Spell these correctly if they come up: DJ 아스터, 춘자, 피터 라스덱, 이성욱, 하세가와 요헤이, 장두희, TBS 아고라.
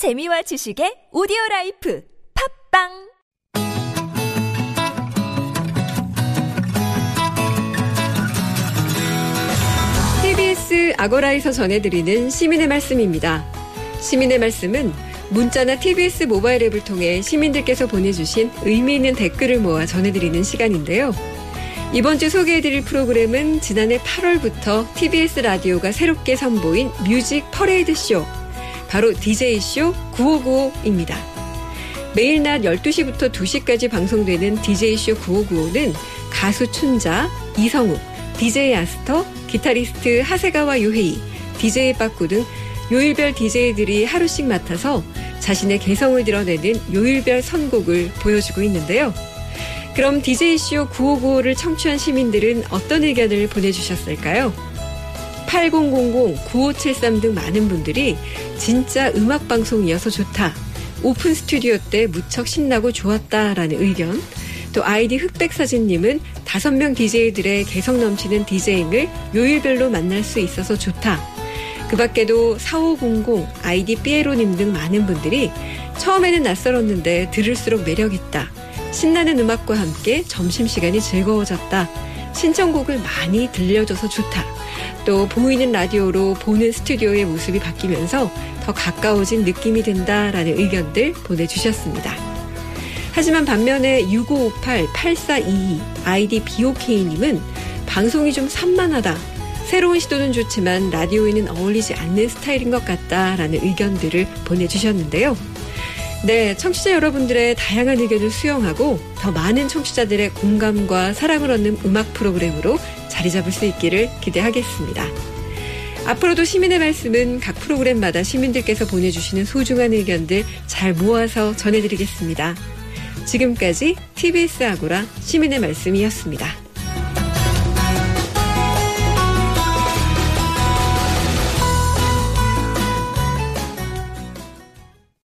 재미와 지식의 오디오라이프 팝빵 TBS 아고라에서 전해드리는 시민의 말씀입니다. 시민의 말씀은 문자나 TBS 모바일 앱을 통해 시민들께서 보내주신 의미 있는 댓글을 모아 전해드리는 시간인데요. 이번 주 소개해드릴 프로그램은 지난해 8월부터 TBS 라디오가 새롭게 선보인 뮤직 퍼레이드 쇼, 바로 DJ쇼 9595입니다. 매일 낮 12시부터 2시까지 방송되는 DJ쇼 9595는 가수 춘자, 이성욱, DJ 아스터, 기타리스트 하세가와 요헤이, DJ 빠꾸 등 요일별 DJ들이 하루씩 맡아서 자신의 개성을 드러내는 요일별 선곡을 보여주고 있는데요. 그럼 DJ쇼 9595를 청취한 시민들은 어떤 의견을 보내주셨을까요? 8000-9573 등 많은 분들이 진짜 음악방송이어서 좋다, 오픈 스튜디오 때 무척 신나고 좋았다라는 의견, 또 아이디 흑백사진님은 5명 DJ들의 개성 넘치는 DJ를 요일별로 만날 수 있어서 좋다. 그 밖에도 4500 아이디 삐에로님 등 많은 분들이 처음에는 낯설었는데 들을수록 매력있다, 신나는 음악과 함께 점심시간이 즐거워졌다, 신청곡을 많이 들려줘서 좋다, 또 보이는 라디오로 보는 스튜디오의 모습이 바뀌면서 더 가까워진 느낌이 든다라는 의견들 보내주셨습니다. 하지만 반면에 6558-8422 아이디 BOK님은 방송이 좀 산만하다, 새로운 시도는 좋지만 라디오에는 어울리지 않는 스타일인 것 같다라는 의견들을 보내주셨는데요. 네, 청취자 여러분들의 다양한 의견을 수용하고 더 많은 청취자들의 공감과 사랑을 얻는 음악 프로그램으로 자리 잡을 수 있기를 기대하겠습니다. 앞으로도 시민의 말씀은 각 프로그램마다 시민들께서 보내주시는 소중한 의견들 잘 모아서 전해드리겠습니다. 지금까지 TBS 아고라 시민의 말씀이었습니다.